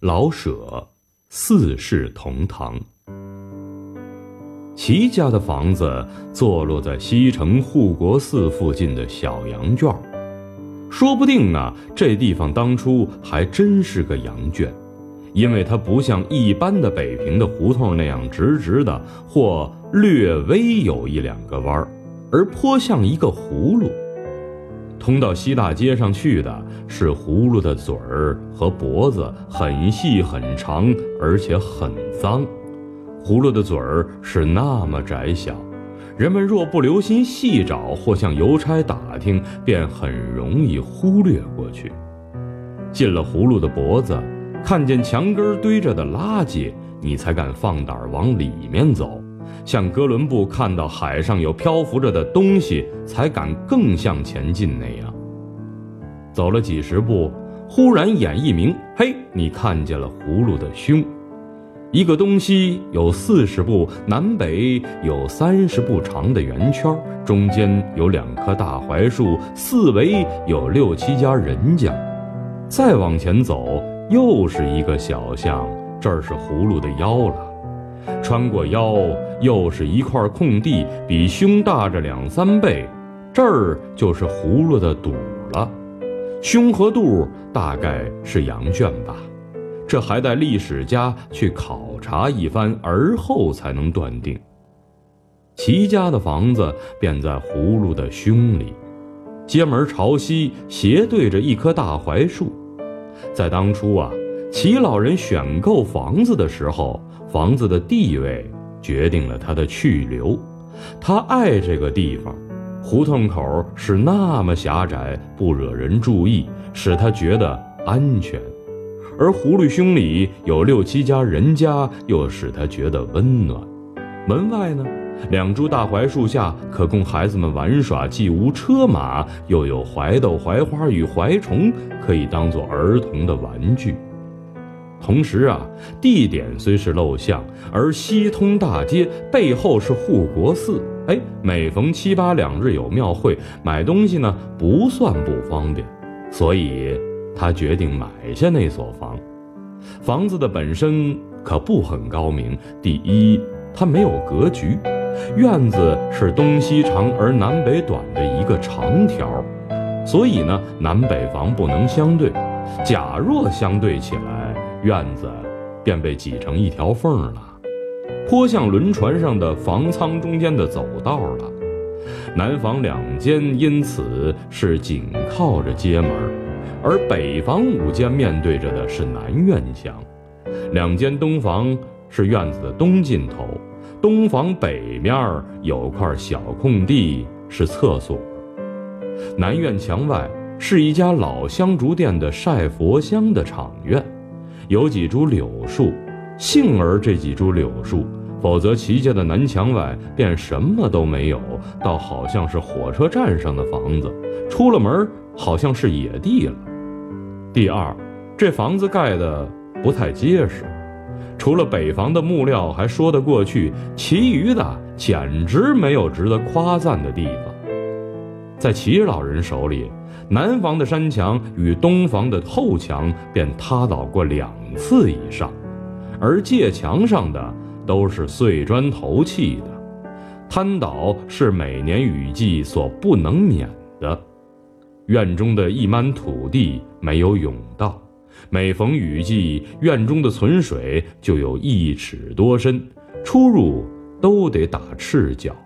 老舍四世同堂。齐家的房子坐落在西城护国寺附近的小羊圈，说不定呢，这地方当初还真是个羊圈，因为它不像一般的北平的胡同那样直直的，或略微有一两个弯儿，而颇像一个葫芦。通到西大街上去的是葫芦的嘴儿和脖子，很细很长，而且很脏。葫芦的嘴儿是那么窄小，人们若不留心细找，或向邮差打听，便很容易忽略过去。进了葫芦的脖子，看见墙根堆着的垃圾，你才敢放胆往里面走，像哥伦布看到海上有漂浮着的东西，才敢更向前进那样。走了几十步，忽然眼一明，嘿，你看见了葫芦的胸。一个东西有40步，南北有30步长的圆圈，中间有2棵大槐树，四围有6、7家人家。再往前走，又是一个小巷，这儿是葫芦的腰了。穿过腰，又是一块空地，比胸大着2、3倍，这儿就是葫芦的肚了。胸和肚大概是羊圈吧。这还带历史家去考察一番，而后才能断定。齐家的房子便在葫芦的胸里，街门朝西，斜对着一棵大槐树。在当初啊，齐老人选购房子的时候，房子的地位决定了他的去留。他爱这个地方，胡同口是那么狭窄，不惹人注意，使他觉得安全。而葫芦胸里有6、7家人家，又使他觉得温暖。门外呢，2株大槐树下可供孩子们玩耍，既无车马，又有槐豆、槐花与槐虫，可以当作儿童的玩具。同时啊，地点虽是陋巷，而西通大街，背后是护国寺。哎，每逢7、8两日有庙会，买东西呢不算不方便，所以他决定买下那所房。房子的本身可不很高明，第一，它没有格局，院子是东西长而南北短的一个长条，所以呢，南北房不能相对，假若相对起来，院子便被挤成一条缝了，颇像轮船上的房舱中间的走道了。南房2间因此是紧靠着街门，而北房5间面对着的是南院墙，2间东房是院子的东尽头，东房北面有块小空地是厕所。南院墙外是一家老香烛店的晒佛香的场院，有几株柳树，幸而这几株柳树，否则齐家的南墙外便什么都没有，倒好像是火车站上的房子，出了门好像是野地了。第二，这房子盖的不太结实，除了北房的木料还说得过去，其余的简直没有值得夸赞的地方。在齐老人手里，南房的山墙与东房的后墙便塌倒过2次以上，而界墙上的都是碎砖头砌的，瘫倒是每年雨季所不能免的。院中的一垛土地没有甬道，每逢雨季，院中的存水就有1尺多深，出入都得打赤脚。